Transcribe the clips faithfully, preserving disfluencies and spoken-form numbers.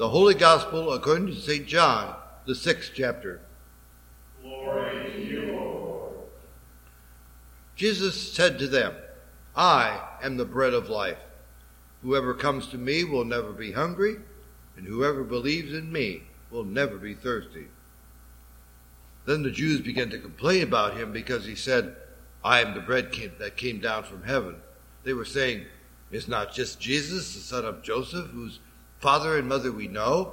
The Holy Gospel according to Saint John, the sixth chapter. Glory to you, O Lord. Jesus said to them, I am the bread of life. Whoever comes to me will never be hungry, and whoever believes in me will never be thirsty. Then the Jews began to complain about him because he said, I am the bread that came down from heaven. They were saying, Is not just Jesus, the son of Joseph, whose father and mother we know?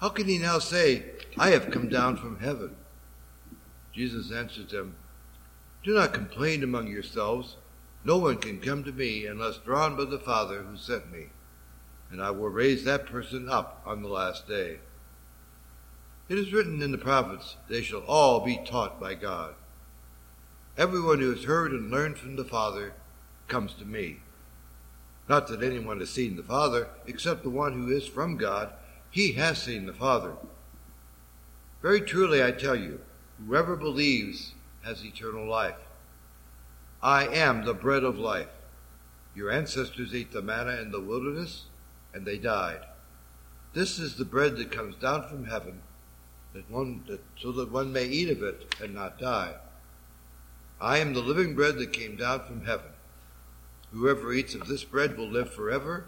How can he now say, I have come down from heaven? Jesus answered them, Do not complain among yourselves. No one can come to me unless drawn by the Father who sent me, and I will raise that person up on the last day. It is written in the prophets, they shall all be taught by God. Everyone who has heard and learned from the Father comes to me. Not that anyone has seen the Father, except the one who is from God. He has seen the Father. Very truly I tell you, whoever believes has eternal life. I am the bread of life. Your ancestors ate the manna in the wilderness, and they died. This is the bread that comes down from heaven, that one, that, so that one may eat of it and not die. I am the living bread that came down from heaven. Whoever eats of this bread will live forever,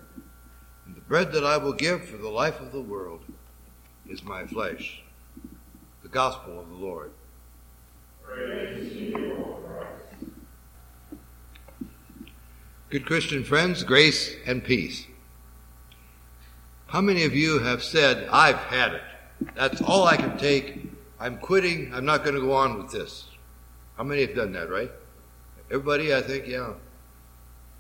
and the bread that I will give for the life of the world is my flesh. The Gospel of the Lord. Praise to you, O Christ. Good Christian friends, grace and peace. How many of you have said, I've had it. That's all I can take. I'm quitting. I'm not going to go on with this. How many have done that, right? Everybody, I think, yeah.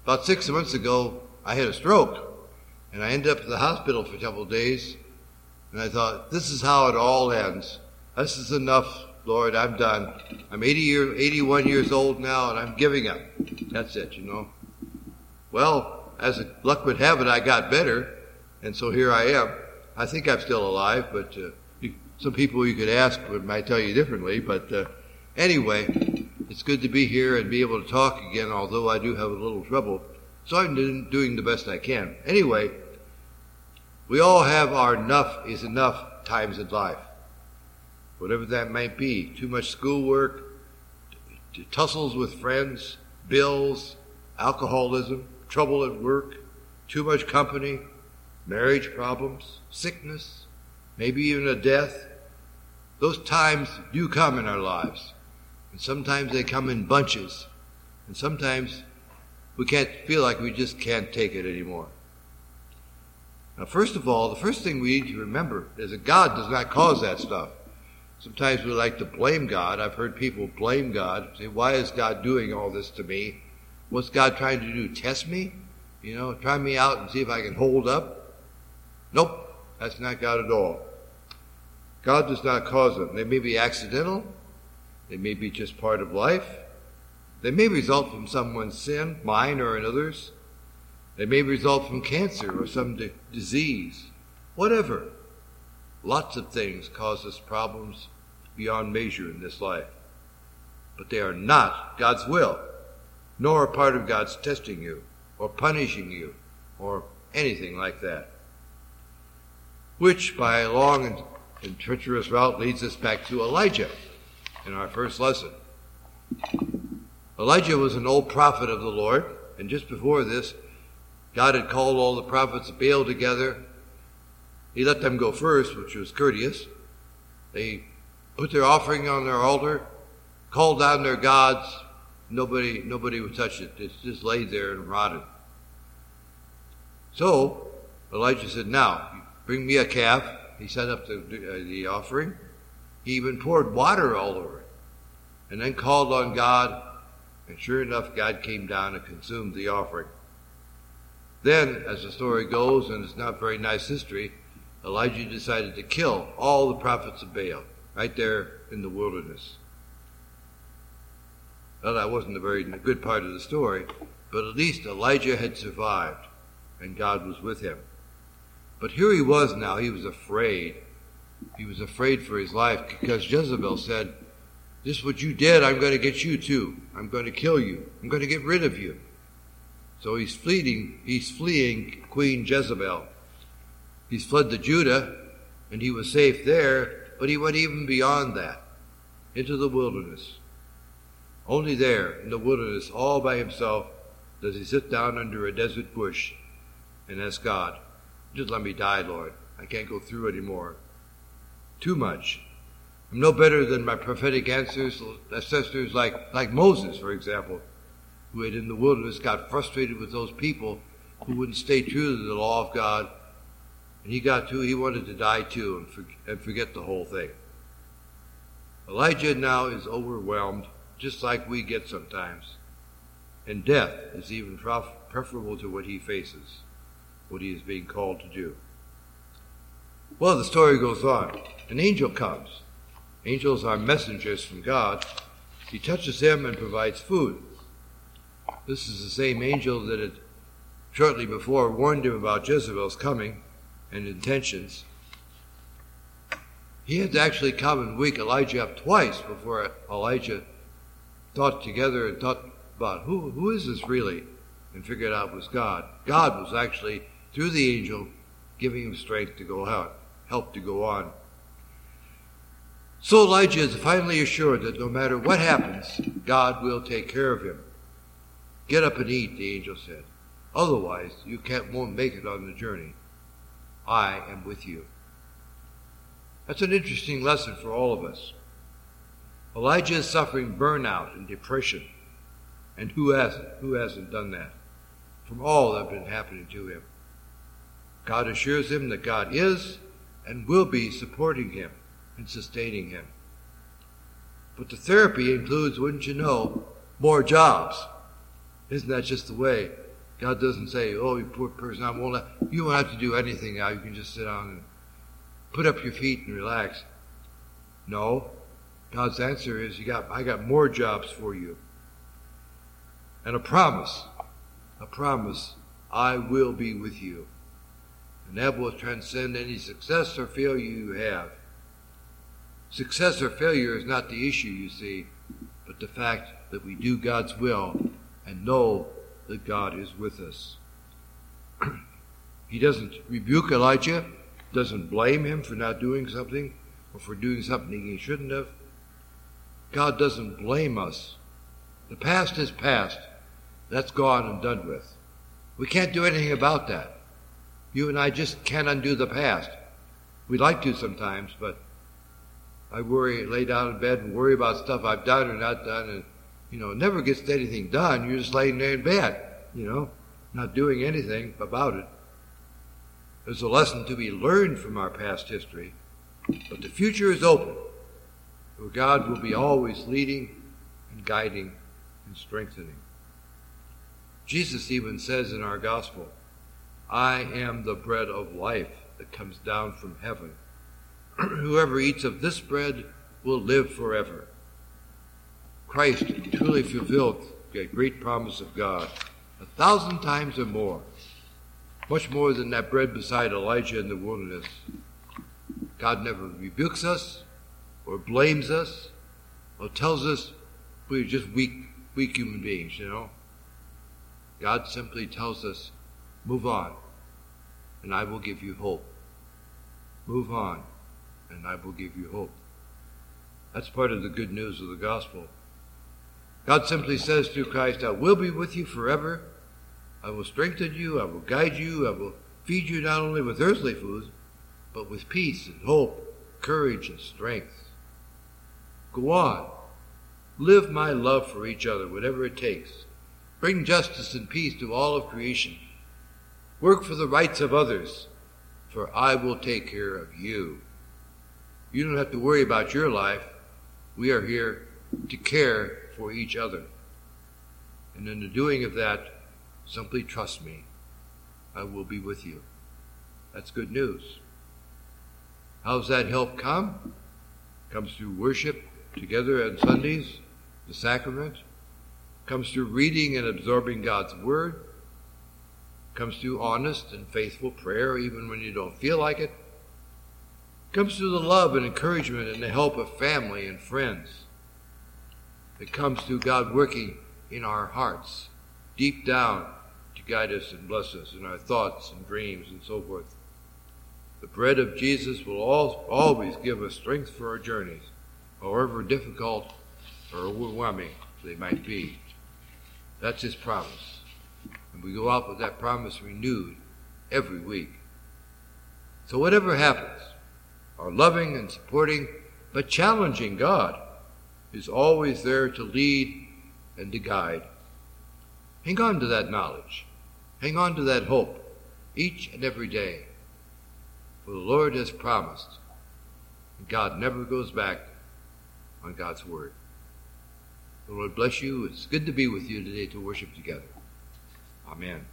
About six months ago, I had a stroke, and I ended up in the hospital for a couple of days, and I thought, this is how it all ends. This is enough, Lord, I'm done. I'm eighty year, eighty-one years old now, and I'm giving up. That's it, you know. Well, as luck would have it, I got better, and so here I am. I think I'm still alive, but uh, you, some people you could ask would might tell you differently, but uh, anyway... It's good to be here and be able to talk again, although I do have a little trouble. So I'm doing the best I can. Anyway, we all have our enough is enough times in life. Whatever that might be. Too much schoolwork, t- tussles with friends, bills, alcoholism, trouble at work, too much company, marriage problems, sickness, maybe even a death. Those times do come in our lives. And sometimes they come in bunches. And sometimes we can't feel like we just can't take it anymore. Now, first of all, the first thing we need to remember is that God does not cause that stuff. Sometimes we like to blame God. I've heard people blame God. Say, why is God doing all this to me? What's God trying to do? Test me? You know, try me out and see if I can hold up? Nope, that's not God at all. God does not cause them. They may be accidental. They may be just part of life. They may result from someone's sin, mine or another's. They may result from cancer or some di- disease, whatever. Lots of things cause us problems beyond measure in this life. But they are not God's will, nor a part of God's testing you or punishing you or anything like that. Which, by a long and, and treacherous route, leads us back to Elijah. In our first lesson, Elijah was an old prophet of the Lord, and just before this, God had called all the prophets of Baal together. He let them go first, which was courteous. They put their offering on their altar, called down their gods. Nobody, nobody would touch it. It just lay there and rotted. So Elijah said, "Now bring me a calf." He set up the uh, the offering. He even poured water all over it and then called on God, and sure enough, God came down and consumed the offering. Then, as the story goes, and it's not very nice history, Elijah decided to kill all the prophets of Baal right there in the wilderness. Well, that wasn't a very good part of the story, but at least Elijah had survived and God was with him. But here he was now, he was afraid. He was afraid for his life because Jezebel said, this is what you did, I'm going to get you too. I'm going to kill you. I'm going to get rid of you. So he's fleeing, he's fleeing Queen Jezebel. He fled to Judah, and he was safe there, but he went even beyond that, into the wilderness. Only there, in the wilderness, all by himself, does he sit down under a desert bush and ask God, just let me die, Lord. I can't go through anymore. Too much. I'm no better than my prophetic ancestors like, like Moses, for example, who had in the wilderness got frustrated with those people who wouldn't stay true to the law of God. And he got to, he wanted to die too and, for, and forget the whole thing. Elijah now is overwhelmed, just like we get sometimes. And death is even preferable to what he faces, what he is being called to do. Well, the story goes on. An angel comes. Angels are messengers from God. He touches him and provides food. This is the same angel that had shortly before warned him about Jezebel's coming and intentions. He had to actually come and wake Elijah up twice before Elijah thought together and thought about who, who is this really, and figured out it was God. God was actually, through the angel, giving him strength to go out, help to go on. So Elijah is finally assured that no matter what happens, God will take care of him. Get up and eat, the angel said. Otherwise, you can't won't make it on the journey. I am with you. That's an interesting lesson for all of us. Elijah is suffering burnout and depression. And who hasn't? Who hasn't done that? From all that have been happening to him. God assures him that God is and will be supporting him and sustaining him. But the therapy includes, wouldn't you know, more jobs. Isn't that just the way? God doesn't say, oh, you poor person, I won't have, you won't have to do anything now. You can just sit down and put up your feet and relax. No. God's answer is, "You got, I got more jobs for you. And a promise, a promise, I will be with you. And that will transcend any success or failure you have. Success or failure is not the issue, you see, but the fact that we do God's will and know that God is with us. He doesn't rebuke Elijah, doesn't blame him for not doing something or for doing something he shouldn't have. God doesn't blame us. The past is past. That's gone and done with. We can't do anything about that. You and I just can't undo the past. We'd like to sometimes, but I worry, lay down in bed and worry about stuff I've done or not done, and you know, it never gets anything done. You're just laying there in bed, you know, not doing anything about it. There's a lesson to be learned from our past history, but the future is open, where God will be always leading and guiding and strengthening. Jesus even says in our gospel, I am the bread of life that comes down from heaven. Whoever eats of this bread will live forever. Christ truly fulfilled the great promise of God a thousand times or more, much more than that bread beside Elijah in the wilderness. God never rebukes us or blames us or tells us we're just weak, weak human beings, you know. God simply tells us, move on, and I will give you hope. Move on, and I will give you hope. That's part of the good news of the gospel. God simply says through Christ, I will be with you forever. I will strengthen you. I will guide you. I will feed you not only with earthly food, but with peace and hope, courage and strength. Go on. Live my love for each other, whatever it takes. Bring justice and peace to all of creation. Work for the rights of others, for I will take care of you. You don't have to worry about your life. We are here to care for each other. And in the doing of that, simply trust me. I will be with you. That's good news. How's that help come? Comes through worship together on Sundays, the sacrament. Comes through reading and absorbing God's word. Comes through honest and faithful prayer, even when you don't feel like it. Comes through the love and encouragement and the help of family and friends. It comes through God working in our hearts, deep down, to guide us and bless us in our thoughts and dreams and so forth. The bread of Jesus will always give us strength for our journeys, however difficult or overwhelming they might be. That's his promise. And we go out with that promise renewed every week. So whatever happens, our loving and supporting but challenging God is always there to lead and to guide. Hang on to that knowledge. Hang on to that hope each and every day. For the Lord has promised. And God never goes back on God's word. The Lord bless you. It's good to be with you today to worship together. Amen.